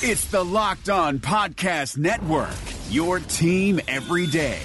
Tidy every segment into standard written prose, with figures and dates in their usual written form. It's the Locked On Podcast Network, your team every day.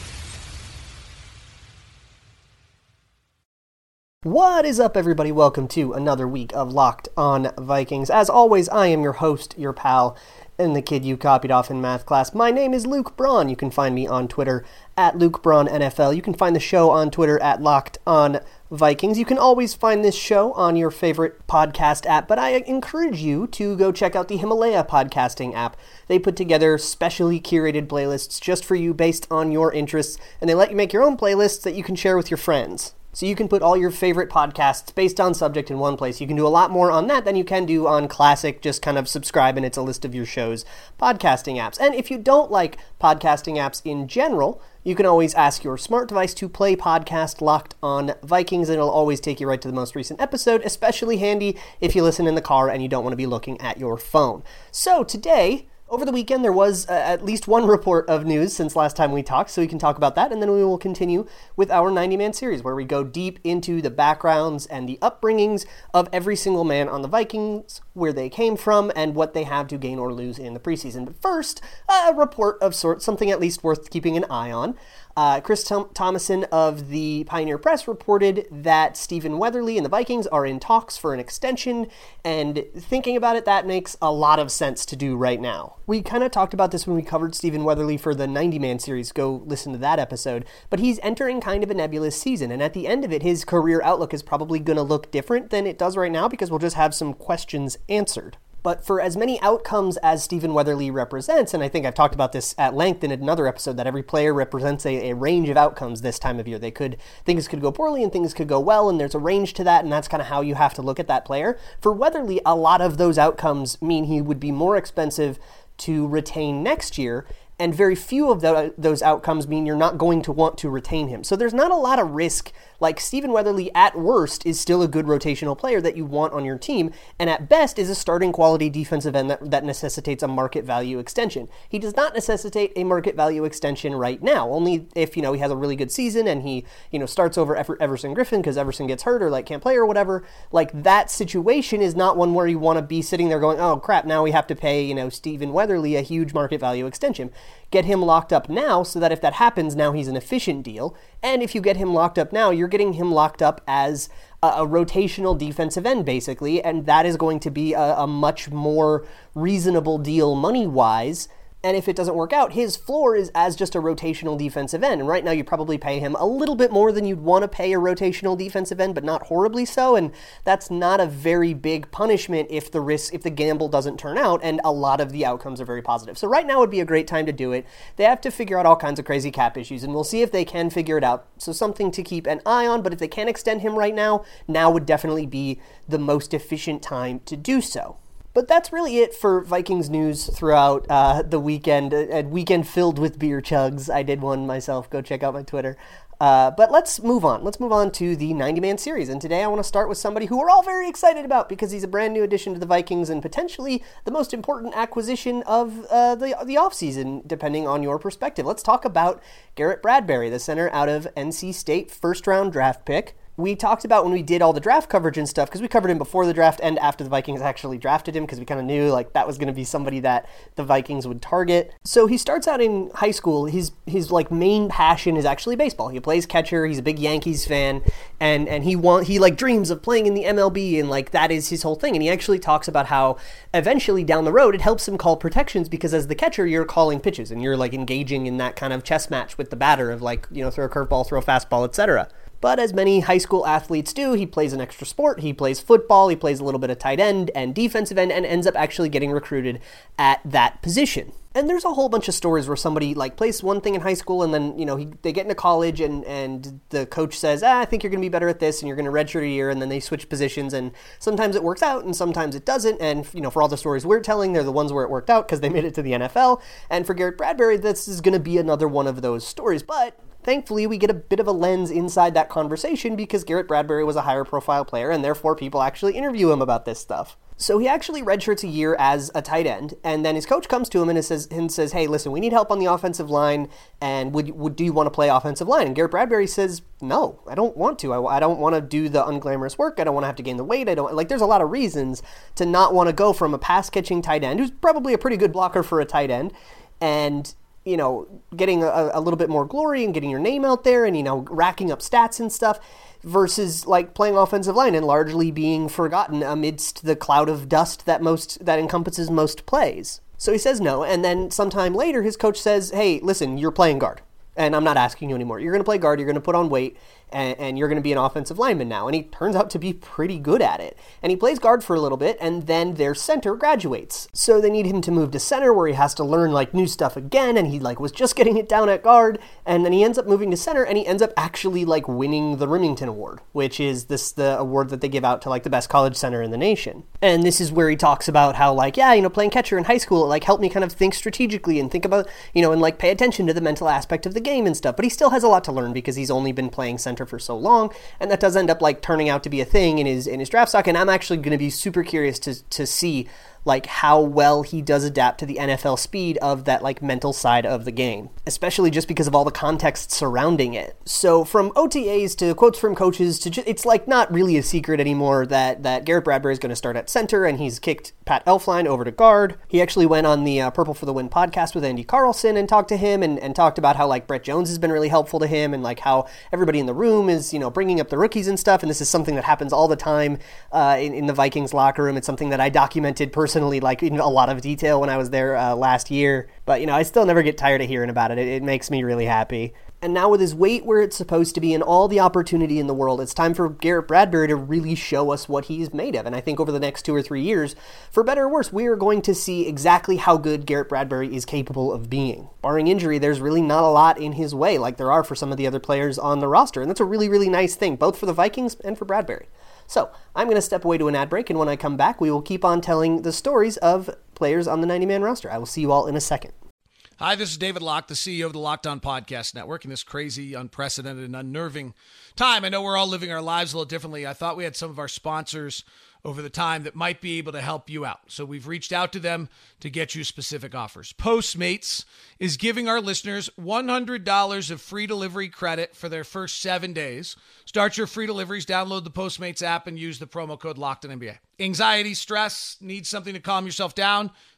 What is up, everybody? Welcome to another week of Locked On Vikings. As always, I am your host, your pal, and the kid you copied off in math class. My name is Luke Braun. You can find me on Twitter at LukeBraunNFL. You can find the show on Twitter at Locked On Vikings. You can always find this show on your favorite podcast app, but I encourage you to go check out the Himalaya podcasting app. They put together specially curated playlists just for you based on your interests, and they let you make your own playlists that you can share with your friends. So you can put all your favorite podcasts based on subject in one place. You can do a lot more on that than you can do on classic, just kind of subscribe and it's a list of your shows, podcasting apps. And if you don't like podcasting apps in general, you can always ask your smart device to play podcast Locked On Vikings, and it'll always take you right to the most recent episode, especially handy if you listen in the car and you don't want to be looking at your phone. So today, over the weekend, there was at least one report of news since last time we talked, so we can talk about that, and then we will continue with our 90-man series, where we go deep into the backgrounds and the upbringings of every single man on the Vikings, where they came from, and what they have to gain or lose in the preseason. But first, a report of sorts, something at least worth keeping an eye on. Chris Thomason of the Pioneer Press reported that Stephen Weatherly and the Vikings are in talks for an extension, and thinking about it, that makes a lot of sense to do right now. We kind of talked about this when we covered Stephen Weatherly for the 90-man series. Go listen to that episode. But he's entering kind of a nebulous season, and at the end of it, his career outlook is probably going to look different than it does right now because we'll just have some questions answered. But for as many outcomes as Stephen Weatherly represents, and I think I've talked about this at length in another episode, that every player represents a range of outcomes this time of year. Things could go poorly and things could go well, and there's a range to that, and that's kind of how you have to look at that player. For Weatherly, a lot of those outcomes mean he would be more expensive to retain next year, and very few of those outcomes mean you're not going to want to retain him. So there's not a lot of risk. Like, Stephen Weatherly, at worst, is still a good rotational player that you want on your team, and at best is a starting quality defensive end that necessitates a market value extension. He does not necessitate a market value extension right now, only if, he has a really good season and he, starts over Everson Griffin because Everson gets hurt or, can't play or whatever. That situation is not one where you want to be sitting there going, oh, crap, now we have to pay, Stephen Weatherly a huge market value extension. Get him locked up now so that if that happens, now he's an efficient deal. And if you get him locked up now, you're getting him locked up as a rotational defensive end, basically, and that is going to be a much more reasonable deal money-wise. And if it doesn't work out, his floor is as just a rotational defensive end. And right now, you probably pay him a little bit more than you'd want to pay a rotational defensive end, but not horribly so. And that's not a very big punishment if the gamble doesn't turn out. And a lot of the outcomes are very positive. So right now would be a great time to do it. They have to figure out all kinds of crazy cap issues, and we'll see if they can figure it out. So something to keep an eye on. But if they can extend him right now, now would definitely be the most efficient time to do so. But that's really it for Vikings news throughout the weekend. A weekend filled with beer chugs. I did one myself. Go check out my Twitter. But let's move on. Let's move on to the 90-man series. And today I want to start with somebody who we're all very excited about because he's a brand new addition to the Vikings and potentially the most important acquisition of the offseason, depending on your perspective. Let's talk about Garrett Bradbury, the center out of NC State, first-round draft pick. We talked about when we did all the draft coverage and stuff, because we covered him before the draft and after the Vikings actually drafted him, because we kind of knew that was going to be somebody that the Vikings would target. So he starts out in high school. His main passion is actually baseball. He plays catcher. He's a big Yankees fan, and he dreams of playing in the MLB, and that is his whole thing. And he actually talks about how eventually down the road it helps him call protections, because as the catcher you're calling pitches and you're engaging in that kind of chess match with the batter of throw a curveball, throw a fastball, etc. But as many high school athletes do, he plays an extra sport. He plays football. He plays a little bit of tight end and defensive end, and ends up actually getting recruited at that position. And there's a whole bunch of stories where somebody plays one thing in high school, and then they get into college, and the coach says, I think you're going to be better at this, and you're going to redshirt a year, and then they switch positions, and sometimes it works out, and sometimes it doesn't. And for all the stories we're telling, they're the ones where it worked out because they made it to the NFL. And for Garrett Bradbury, this is going to be another one of those stories. But Thankfully, we get a bit of a lens inside that conversation because Garrett Bradbury was a higher profile player and therefore people actually interview him about this stuff. So he actually redshirts a year as a tight end, and then his coach comes to him and says, hey, listen, we need help on the offensive line, and do you want to play offensive line? And Garrett Bradbury says, no, I don't want to. I don't want to do the unglamorous work. I don't want to have to gain the weight. There's a lot of reasons to not want to go from a pass-catching tight end, who's probably a pretty good blocker for a tight end, and getting a little bit more glory and getting your name out there and, racking up stats and stuff versus like playing offensive line and largely being forgotten amidst the cloud of dust that encompasses most plays. So he says no. And then sometime later, his coach says, hey, listen, you're playing guard and I'm not asking you anymore. You're going to play guard. You're going to put on weight and you're going to be an offensive lineman now. And he turns out to be pretty good at it. And he plays guard for a little bit, and then their center graduates. So they need him to move to center, where he has to learn new stuff again. And he was just getting it down at guard. And then he ends up moving to center, and he ends up actually winning the Rimington Award, which is the award that they give out to the best college center in the nation. And this is where he talks about how playing catcher in high school, it helped me kind of think strategically and think about, and pay attention to the mental aspect of the game and stuff. But he still has a lot to learn because he's only been playing center for so long, and that does end up turning out to be a thing in his draft stock. And I'm actually going to be super curious to see how well he does adapt to the NFL speed of that mental side of the game, especially just because of all the context surrounding it. So from OTAs to quotes from coaches to it's not really a secret anymore that Garrett Bradbury is going to start at center, and he's kicked Pat Elflein over to guard. He actually went on the Purple for the Win podcast with Andy Carlson and talked to him and talked about how Brett Jones has been really helpful to him and how everybody in the room is bringing up the rookies and stuff. And this is something that happens all the time in the Vikings locker room. It's something that I documented personally, in a lot of detail when I was there last year. But, I still never get tired of hearing about it. It makes me really happy. And now with his weight where it's supposed to be and all the opportunity in the world, it's time for Garrett Bradbury to really show us what he's made of. And I think over the next 2 or 3 years, for better or worse, we are going to see exactly how good Garrett Bradbury is capable of being. Barring injury, there's really not a lot in his way like there are for some of the other players on the roster. And that's a really, really nice thing, both for the Vikings and for Bradbury. So I'm going to step away to an ad break, and when I come back, we will keep on telling the stories of players on the 90-man roster. I will see you all in a second. Hi, this is David Locke, the CEO of the Locked On Podcast Network. In this crazy, unprecedented, and unnerving time, I know we're all living our lives a little differently. I thought we had some of our sponsors over the time that might be able to help you out. So we've reached out to them to get you specific offers. Postmates is giving our listeners $100 of free delivery credit for their first 7 days. Start your free deliveries, download the Postmates app, and use the promo code LOCKEDONNBA. Anxiety, stress, need something to calm yourself down?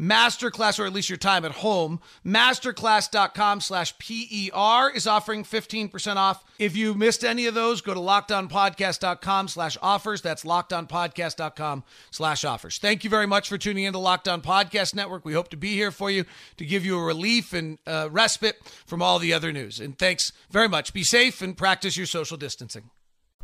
Masterclass, or at least your time at home, masterclass.com/PER is offering 15% off. If you missed any of those, go to LockedOnPodcast.com/offers. That's LockedOnPodcast.com/offers. Thank you very much for tuning in to Locked On Podcast Network. We hope to be here for you to give you a relief and respite from all the other news. And thanks very much. Be safe and practice your social distancing.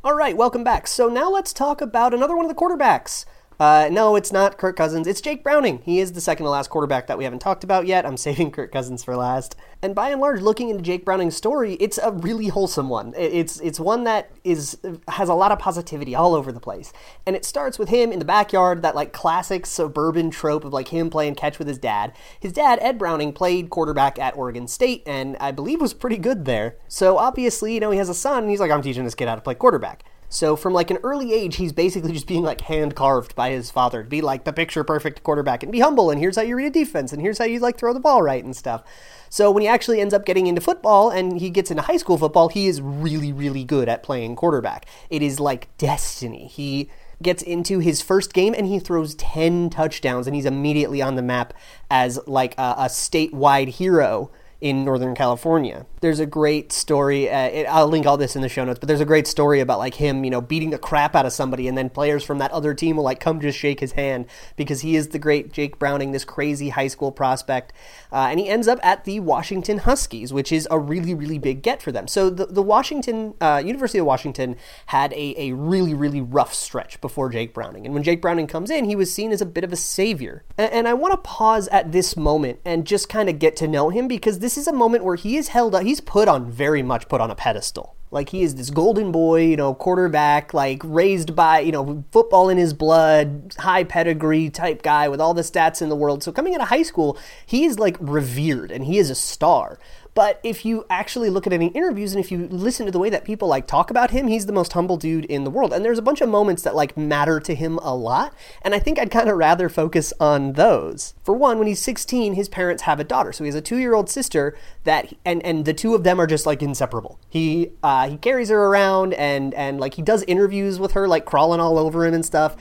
All right, welcome back. So now let's talk about another one of the quarterbacks. No, it's not Kirk Cousins. It's Jake Browning. He is the second to last quarterback that we haven't talked about yet. I'm saving Kirk Cousins for last. And by and large, looking into Jake Browning's story, it's a really wholesome one. It's one that has a lot of positivity all over the place. And it starts with him in the backyard, that classic suburban trope of him playing catch with his dad. His dad, Ed Browning, played quarterback at Oregon State and I believe was pretty good there. So obviously, he has a son and he's like, I'm teaching this kid how to play quarterback. So from an early age, he's basically just being hand-carved by his father to be the picture-perfect quarterback and be humble, and here's how you read a defense, and here's how you throw the ball right and stuff. So when he actually ends up getting into football and he gets into high school football, he is really, really good at playing quarterback. It is like destiny. He gets into his first game and he throws 10 touchdowns, and he's immediately on the map as a statewide hero in Northern California. There's a great story. I'll link all this in the show notes, but there's a great story about like him, beating the crap out of somebody, and then players from that other team will like come just shake his hand because he is the great Jake Browning, this crazy high school prospect. And he ends up at the Washington Huskies, which is a really, really big get for them. So the Washington, University of Washington had a really, really rough stretch before Jake Browning. And when Jake Browning comes in, he was seen as a bit of a savior. And I want to pause at this moment and just kind of get to know him, because this is a moment where he is held up. He's very much put on a pedestal. Like, he is this golden boy, quarterback, like raised by, football in his blood, high pedigree type guy with all the stats in the world. So coming out of high school, he is like revered and he is a star. But if you actually look at any interviews and if you listen to the way that people like talk about him, he's the most humble dude in the world. And there's a bunch of moments that like matter to him a lot. And I think I'd kind of rather focus on those. For one, when he's 16, his parents have a daughter. So he has a 2-year-old sister and the two of them are just like inseparable. He carries her around and like he does interviews with her, like crawling all over him and stuff.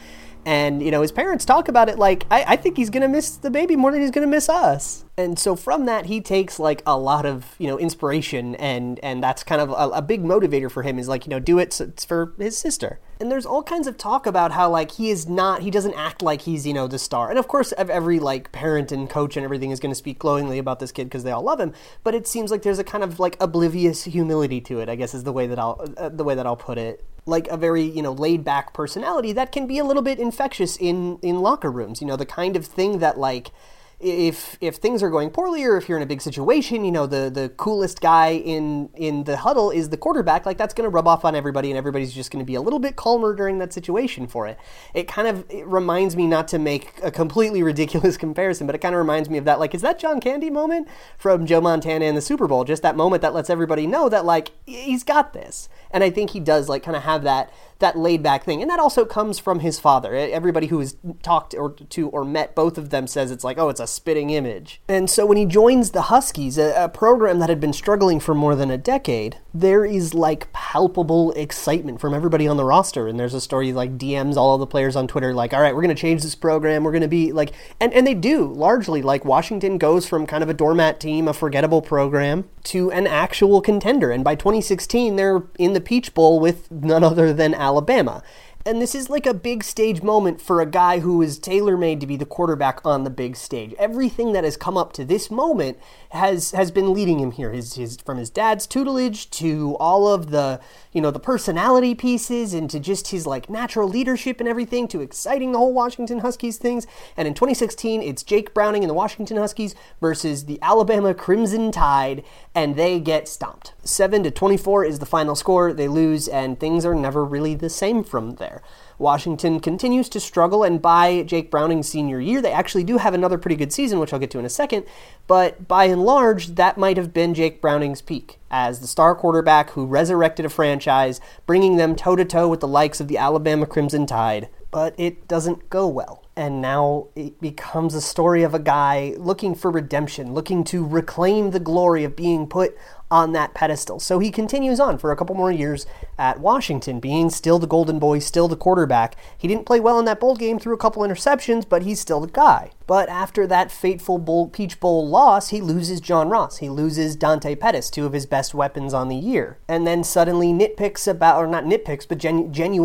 And, his parents talk about it like, I think he's going to miss the baby more than he's going to miss us. And so from that, he takes like a lot of, inspiration. And that's kind of a big motivator for him, is like, do it. So it's for his sister. And there's all kinds of talk about how like he doesn't act like he's, the star. And of course, every like parent and coach and everything is going to speak glowingly about this kid because they all love him. But it seems like there's a kind of like oblivious humility to it, I guess, is the way that I'll put it. Like a very, laid back personality that can be a little bit infectious in locker rooms, the kind of thing that like, if things are going poorly or if you're in a big situation, the coolest guy in the huddle is the quarterback. Like, that's going to rub off on everybody, and everybody's just going to be a little bit calmer during that situation for it. It reminds me, not to make a completely ridiculous comparison, but it kind of reminds me of that, like, is that John Candy moment from Joe Montana in the Super Bowl? Just that moment that lets everybody know that, like, he's got this. And I think he does, like, kind of have that laid-back thing. And that also comes from his father. Everybody who has talked or met both of them says it's like, oh, it's a spitting image. And so when he joins the Huskies, a program that had been struggling for more than a decade, there is like palpable excitement from everybody on the roster. And there's a story like DMs all of the players on Twitter like, all right, we're going to change this program. We're going to be like, and they do largely. Like, Washington goes from kind of a doormat team, a forgettable program, to an actual contender. And by 2016, they're in the Peach Bowl with none other than Alabama. And this is like a big stage moment for a guy who is tailor-made to be the quarterback on the big stage. Everything that has come up to this moment has been leading him here. His from his dad's tutelage to all of the, the personality pieces, and to just his like natural leadership and everything, to exciting the whole Washington Huskies things. And in 2016, it's Jake Browning and the Washington Huskies versus the Alabama Crimson Tide, and they get stomped. 7-24 is the final score. They lose, and things are never really the same from there. Washington continues to struggle, and by Jake Browning's senior year, they actually do have another pretty good season, which I'll get to in a second, but by and large, that might have been Jake Browning's peak as the star quarterback who resurrected a franchise, bringing them toe-to-toe with the likes of the Alabama Crimson Tide, but it doesn't go well. And now it becomes a story of a guy looking for redemption, looking to reclaim the glory of being put on that pedestal. So he continues on for a couple more years at Washington, being still the golden boy, still the quarterback. He didn't play well in that bowl game, threw a couple interceptions, but he's still the guy. But after that fateful Peach Bowl loss, he loses John Ross. He loses Dante Pettis, two of his best weapons on the year. And then suddenly genuine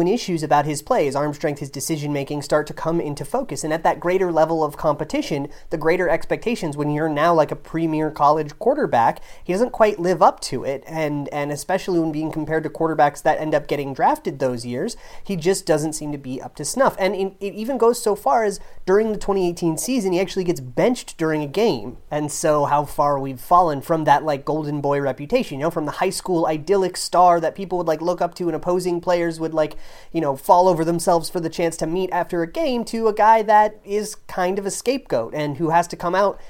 issues about his play, his arm strength, his decision-making start to come into focus. And at that greater level of competition, the greater expectations, when you're now like a premier college quarterback, he doesn't quite live up to it. And especially when being compared to quarterbacks that end up getting drafted those years, he just doesn't seem to be up to snuff. And it even goes so far as during the 2018 season, he actually gets benched during a game. And so how far we've fallen from that like golden boy reputation, from the high school idyllic star that people would like look up to and opposing players would like, fall over themselves for the chance to meet after a game, to a guy that is kind of a scapegoat and who has to come out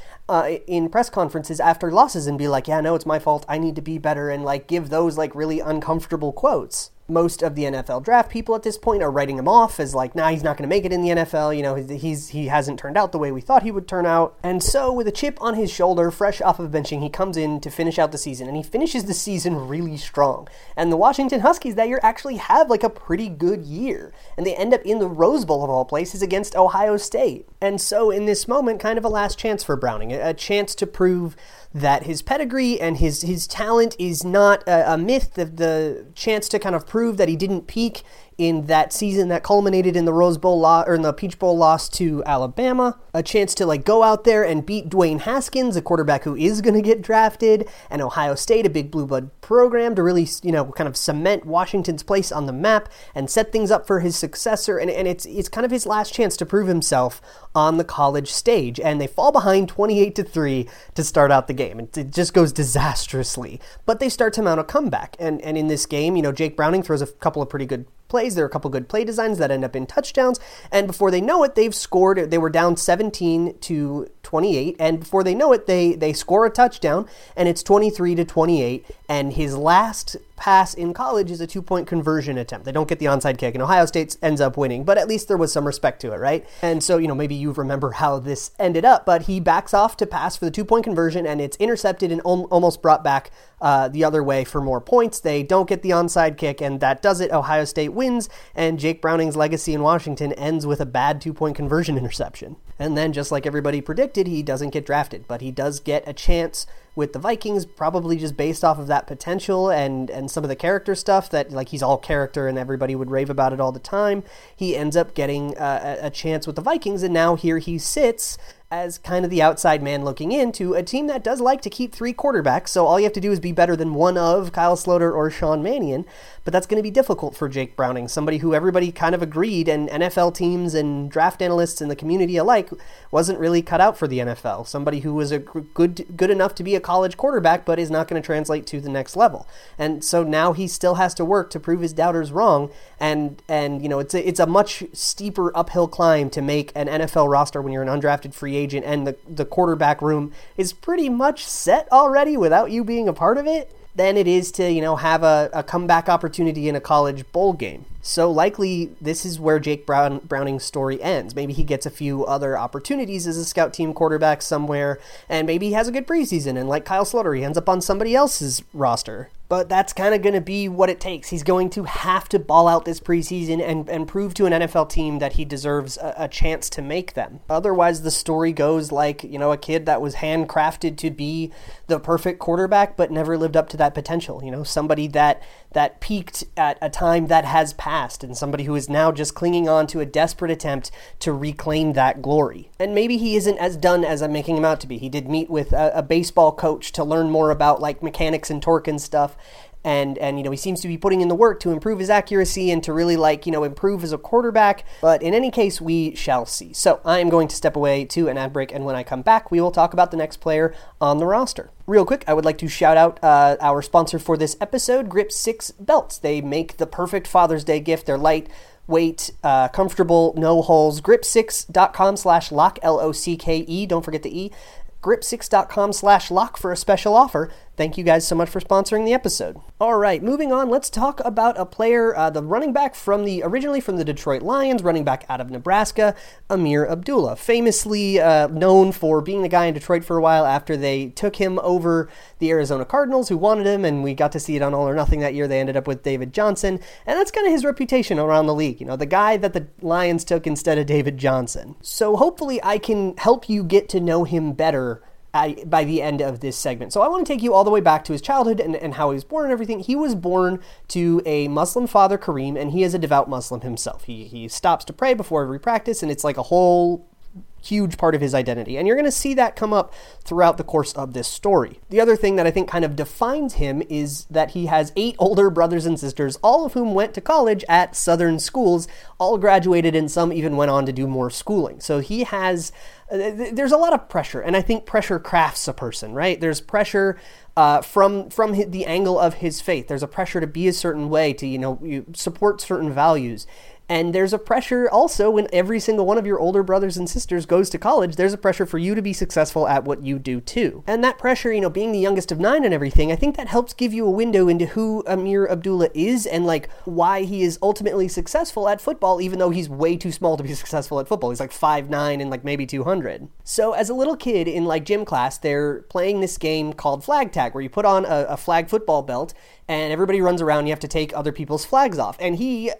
in press conferences after losses and be like, yeah, no, it's my fault. I need to be better, and like give those like really uncomfortable quotes. most of the NFL draft people at this point are writing him off as like, nah, he's not going to make it in the NFL. You know, he hasn't turned out the way we thought he would turn out. And so with a chip on his shoulder, fresh off of benching, he comes in to finish out the season, and he finishes the season really strong. And the Washington Huskies that year actually have like a pretty good year, and they end up in the Rose Bowl of all places against Ohio State. And so in this moment, kind of a last chance for Browning, a chance to prove that his pedigree and his talent is not a myth, the chance to kind of prove that he didn't peak in that season that culminated in the Rose Bowl or in the Peach Bowl loss to Alabama, a chance to like go out there and beat Dwayne Haskins, a quarterback who is going to get drafted, and Ohio State, a big blue blood program, to really, you know, kind of cement Washington's place on the map and set things up for his successor. And it's kind of his last chance to prove himself on the college stage. And they fall behind 28-3 to start out the game. It just goes disastrously, but they start to mount a comeback. And in this game, you know, Jake Browning throws a couple of pretty good plays. There are a couple good play designs that end up in touchdowns, and before they know it, they've scored. They were down 17-28, and before they know it, they score a touchdown, and it's 23-28, and his last pass in college is a two-point conversion attempt. They don't get the onside kick, and Ohio State ends up winning, but at least there was some respect to it, right? And so, you know, maybe you remember how this ended up, but he backs off to pass for the two-point conversion, and it's intercepted and almost brought back the other way for more points. They don't get the onside kick, and that does it. Ohio State wins, and Jake Browning's legacy in Washington ends with a bad two-point conversion interception. And then, just like everybody predicted, he doesn't get drafted, but he does get a chance with the Vikings, probably just based off of that potential and some of the character stuff that, like, he's all character and everybody would rave about it all the time. He ends up getting a chance with the Vikings, and now here he sits as kind of the outside man looking into a team that does like to keep three quarterbacks, so all you have to do is be better than one of Kyle Sloter or Sean Mannion, but that's going to be difficult for Jake Browning, somebody who everybody kind of agreed, and NFL teams and draft analysts and the community alike, wasn't really cut out for the NFL, somebody who was a good enough to be a college quarterback, but is not going to translate to the next level. And so now he still has to work to prove his doubters wrong, and you know, it's a much steeper uphill climb to make an NFL roster when you're an undrafted free agent, and the quarterback room is pretty much set already without you being a part of it, than it is to, you know, have a comeback opportunity in a college bowl game. So likely this is where Jake Browning's story ends. Maybe he gets a few other opportunities as a scout team quarterback somewhere, and maybe he has a good preseason, and like Kyle Sloter, he ends up on somebody else's roster. But that's kind of going to be what it takes. He's going to have to ball out this preseason and prove to an NFL team that he deserves a chance to make them. Otherwise, the story goes like, you know, a kid that was handcrafted to be the perfect quarterback but never lived up to that potential. You know, somebody that peaked at a time that has passed, and somebody who is now just clinging on to a desperate attempt to reclaim that glory. And maybe he isn't as done as I'm making him out to be. He did meet with a baseball coach to learn more about like mechanics and torque and stuff. And you know, he seems to be putting in the work to improve his accuracy and to really, like, you know, improve as a quarterback. But in any case, we shall see. So I am going to step away to an ad break, and when I come back, we will talk about the next player on the roster. Real quick, I would like to shout out our sponsor for this episode, Grip 6 Belts. They make the perfect Father's Day gift. They're light, weight, comfortable, no holes. Grip6.com/lock, LOCKE. Don't forget the E. Grip6.com/lock for a special offer. Thank you guys so much for sponsoring the episode. All right, moving on, let's talk about a player, the running back originally from the Detroit Lions, running back out of Nebraska, Ameer Abdullah, famously known for being the guy in Detroit for a while after they took him over the Arizona Cardinals, who wanted him, and we got to see it on All or Nothing that year. They ended up with David Johnson, and that's kind of his reputation around the league, you know, the guy that the Lions took instead of David Johnson. So hopefully I can help you get to know him better by the end of this segment. So I want to take you all the way back to his childhood and how he was born and everything. He was born to a Muslim father, Kareem, and he is a devout Muslim himself. He stops to pray before every practice, and it's like a whole huge part of his identity. And you're going to see that come up throughout the course of this story. The other thing that I think kind of defines him is that he has 8 older brothers and sisters, all of whom went to college at Southern schools, all graduated, and some even went on to do more schooling. So he has, there's a lot of pressure, and I think pressure crafts a person, right? There's pressure from the angle of his faith. There's a pressure to be a certain way, to, you know, support certain values. And there's a pressure also when every single one of your older brothers and sisters goes to college, there's a pressure for you to be successful at what you do too. And that pressure, you know, being the youngest of nine and everything, I think that helps give you a window into who Ameer Abdullah is and like why he is ultimately successful at football, even though he's way too small to be successful at football. He's like 5'9" and like maybe 200. So as a little kid in like gym class, they're playing this game called flag tag where you put on a flag football belt and everybody runs around, you have to take other people's flags off. And he,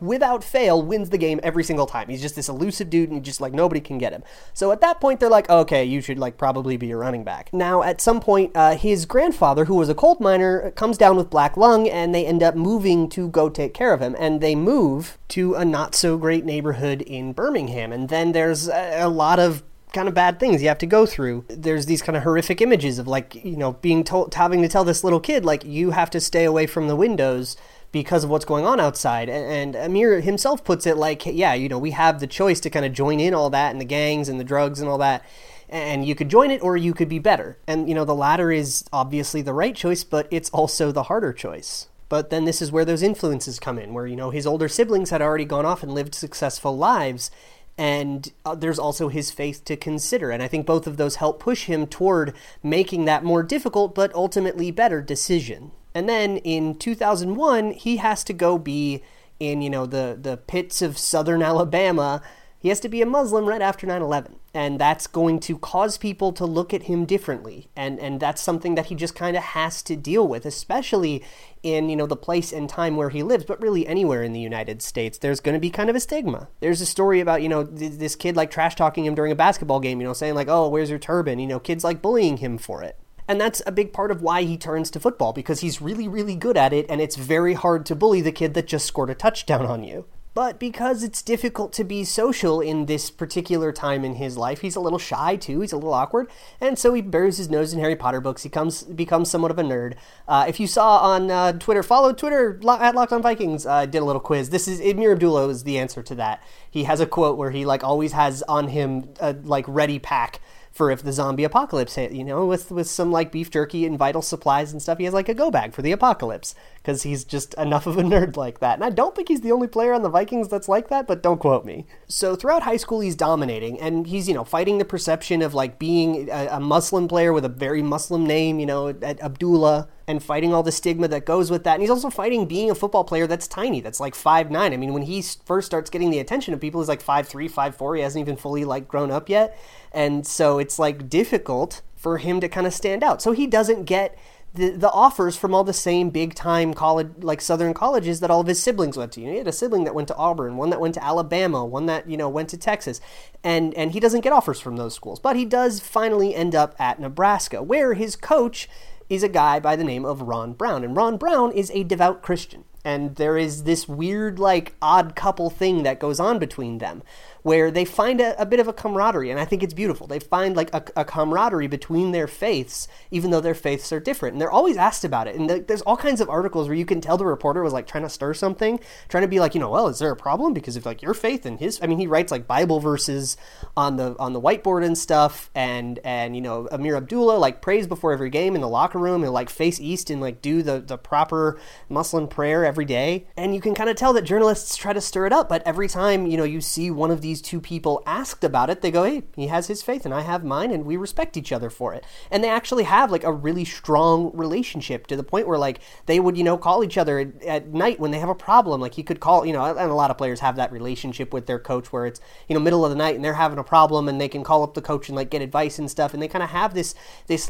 without fail, wins the game every single time. He's just this elusive dude, and just, like, nobody can get him. So at that point, they're like, okay, you should, like, probably be a running back. Now, at some point, his grandfather, who was a coal miner, comes down with black lung, and they end up moving to go take care of him. And they move to a not-so-great neighborhood in Birmingham. And then there's a lot of kind of bad things you have to go through. There's these kind of horrific images of like, you know, being told, having to tell this little kid, like, you have to stay away from the windows because of what's going on outside. And Ameer himself puts it like, yeah, you know, we have the choice to kind of join in all that and the gangs and the drugs and all that. And you could join it or you could be better. And, you know, the latter is obviously the right choice, but it's also the harder choice. But then this is where those influences come in, where, you know, his older siblings had already gone off and lived successful lives. And there's also his faith to consider. And I think both of those help push him toward making that more difficult, but ultimately better decision. And then in 2001, he has to go be in, you know, the pits of southern Alabama. He has to be a Muslim right after 9/11. And that's going to cause people to look at him differently. And that's something that he just kind of has to deal with, especially in, you know, the place and time where he lives, but really anywhere in the United States, there's going to be kind of a stigma. There's a story about, you know, this kid like trash talking him during a basketball game, you know, saying like, oh, where's your turban? You know, kids like bullying him for it. And that's a big part of why he turns to football, because he's really, really good at it. And it's very hard to bully the kid that just scored a touchdown on you. But because it's difficult to be social in this particular time in his life, he's a little shy too, he's a little awkward, and so he buries his nose in Harry Potter books, he becomes somewhat of a nerd. If you saw on Twitter, follow Twitter, at Locked On Vikings, did a little quiz. This is, Ameer Abdullah is the answer to that. He has a quote where he like always has on him a like ready pack for if the zombie apocalypse hit, you know, with some like beef jerky and vital supplies and stuff. He has like a go bag for the apocalypse because he's just enough of a nerd like that. And I don't think he's the only player on the Vikings that's like that, but don't quote me. So throughout high school, he's dominating and he's, you know, fighting the perception of like being a Muslim player with a very Muslim name, you know, Abdullah, and fighting all the stigma that goes with that. And he's also fighting being a football player that's tiny, that's like 5'9". I mean, when he first starts getting the attention of people, he's like 5'3", 5'4". He hasn't even fully like grown up yet. And so it's like difficult for him to kind of stand out. So he doesn't get the offers from all the same big time college, like southern colleges that all of his siblings went to. You know, he had a sibling that went to Auburn, one that went to Alabama, one that, you know, went to Texas, and he doesn't get offers from those schools. But he does finally end up at Nebraska, where his coach is a guy by the name of Ron Brown. And Ron Brown is a devout Christian. And there is this weird, like, odd couple thing that goes on between them where they find a bit of a camaraderie. And I think it's beautiful. They find, like, a camaraderie between their faiths, even though their faiths are different. And they're always asked about it. And there's all kinds of articles where you can tell the reporter was, like, trying to stir something, trying to be like, you know, well, is there a problem? Because if, like, your faith and his... I mean, he writes, like, Bible verses on the whiteboard and stuff. And you know, Ameer Abdullah, like, prays before every game in the locker room and, like, face east and, like, do the proper Muslim prayer every day. And you can kind of tell that journalists try to stir it up, but every time, you know, you see one of these two people asked about it, they go, hey, he has his faith and I have mine and we respect each other for it. And they actually have like a really strong relationship to the point where like they would, you know, call each other at night when they have a problem. Like he could call, you know, and a lot of players have that relationship with their coach where it's, you know, middle of the night and they're having a problem and they can call up the coach and like get advice and stuff. And they kind of have this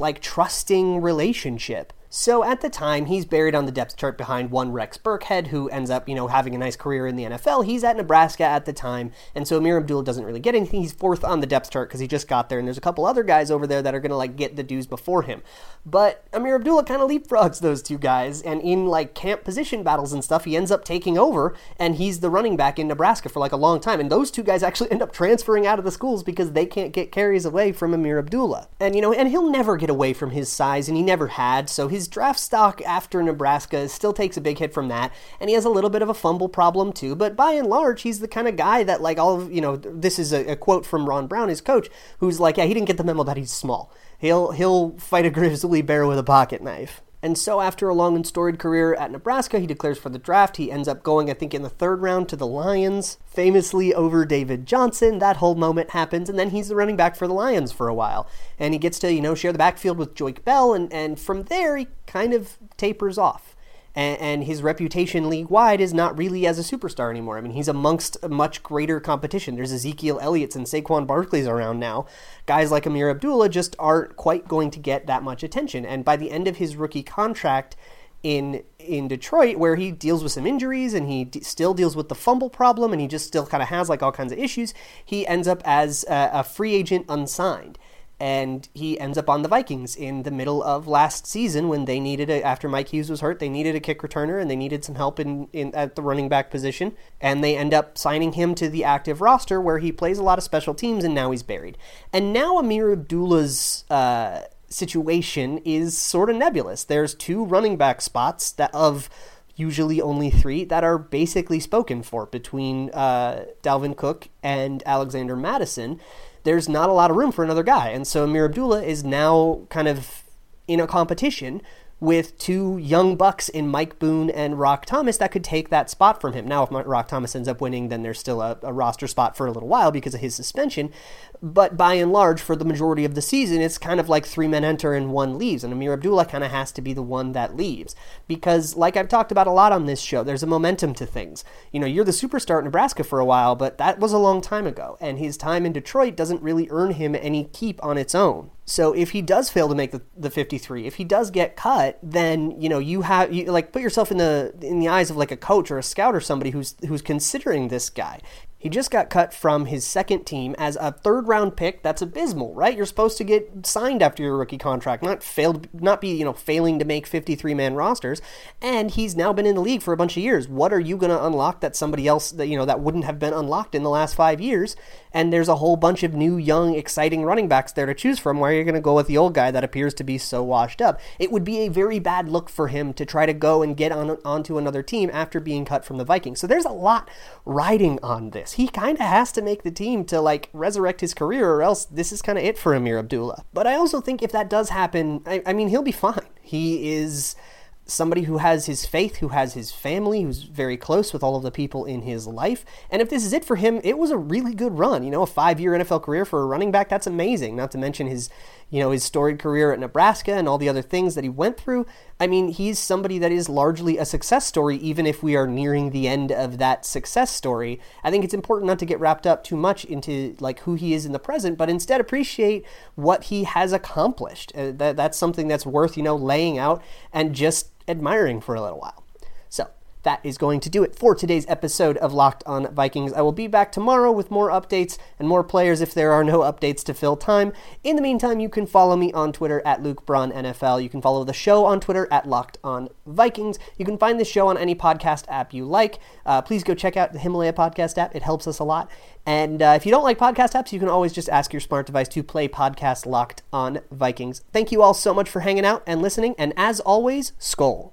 like trusting relationship. So at the time, he's buried on the depth chart behind one Rex Burkhead, who ends up, you know, having a nice career in the NFL. He's at Nebraska at the time, and so Ameer Abdullah doesn't really get anything. He's fourth on the depth chart because he just got there, and there's a couple other guys over there that are going to, like, get the dues before him. But Ameer Abdullah kind of leapfrogs those two guys, and in, like, camp position battles and stuff, he ends up taking over, and he's the running back in Nebraska for, like, a long time. And those two guys actually end up transferring out of the schools because they can't get carries away from Ameer Abdullah. And, you know, and he'll never get away from his size, and he never had, so his draft stock after Nebraska still takes a big hit from that, and he has a little bit of a fumble problem too, but by and large, he's the kind of guy that like all of, you know, this is a quote from Ron Brown, his coach, who's like, yeah, he didn't get the memo that he's small. He'll fight a grizzly bear with a pocket knife. And so after a long and storied career at Nebraska, he declares for the draft. He ends up going, I think, in the third round to the Lions, famously over David Johnson. That whole moment happens, and then he's the running back for the Lions for a while. And he gets to, share the backfield with Joyke Bell, and from there he kind of tapers off. And his reputation league-wide is not really as a superstar anymore. I mean, he's amongst a much greater competition. There's Ezekiel Elliott's and Saquon Barkley's around now. Guys like Ameer Abdullah just aren't quite going to get that much attention. And by the end of his rookie contract in Detroit, where he deals with some injuries and he still deals with the fumble problem and he just still kind of has all kinds of issues, he ends up as a free agent unsigned. And he ends up on the Vikings in the middle of last season when they needed, after Mike Hughes was hurt, they needed a kick returner and they needed some help at the running back position. And they end up signing him to the active roster where he plays a lot of special teams, and now he's buried. And now Ameer Abdullah's situation is sort of nebulous. There's two running back spots that of usually only three that are basically spoken for between Dalvin Cook and Alexander Mattison. There's not a lot of room for another guy. And so Ameer Abdullah is now kind of in a competition with two young bucks in Mike Boone and Rock Thomas that could take that spot from him. Now, if Rock Thomas ends up winning, then there's still a roster spot for a little while because of his suspension. But by and large, for the majority of the season, it's kind of like three men enter and one leaves. And Ameer Abdullah kind of has to be the one that leaves. Because, like I've talked about a lot on this show, there's a momentum to things. You're the superstar at Nebraska for a while, but that was a long time ago. And his time in Detroit doesn't really earn him any keep on its own. So if he does fail to make the 53, if he does get cut, then you put yourself in the eyes of a coach or a scout or somebody who's considering this guy. He just got cut from his second team as a third-round pick. That's abysmal, right? You're supposed to get signed after your rookie contract, not failing to make 53-man rosters. And he's now been in the league for a bunch of years. What are you going to unlock that somebody else that wouldn't have been unlocked in the last 5 years? And there's a whole bunch of new, young, exciting running backs there to choose from. Why are you going to go with the old guy that appears to be so washed up? It would be a very bad look for him to try to go and get onto another team after being cut from the Vikings. So there's a lot riding on this. He kind of has to make the team to resurrect his career, or else this is kind of it for Ameer Abdullah. But I also think if that does happen, I mean, he'll be fine. He is somebody who has his faith, who has his family, who's very close with all of the people in his life. And if this is it for him, it was a really good run. A 5-year NFL career for a running back, that's amazing. Not to mention his, his storied career at Nebraska and all the other things that he went through. I mean, he's somebody that is largely a success story, even if we are nearing the end of that success story. I think it's important not to get wrapped up too much into who he is in the present, but instead appreciate what he has accomplished. That's something that's worth, laying out and just admiring for a little while. So that is going to do it for today's episode of Locked On Vikings. I will be back tomorrow with more updates and more players if there are no updates to fill time. In the meantime, you can follow me on Twitter at Luke Braun NFL. You can follow the show on Twitter at Locked On Vikings. You can find the show on any podcast app you like. Please go check out the Himalaya podcast app. It helps us a lot. And if you don't like podcast apps, you can always just ask your smart device to play podcast Locked On Vikings. Thank you all so much for hanging out and listening. And as always, Skol.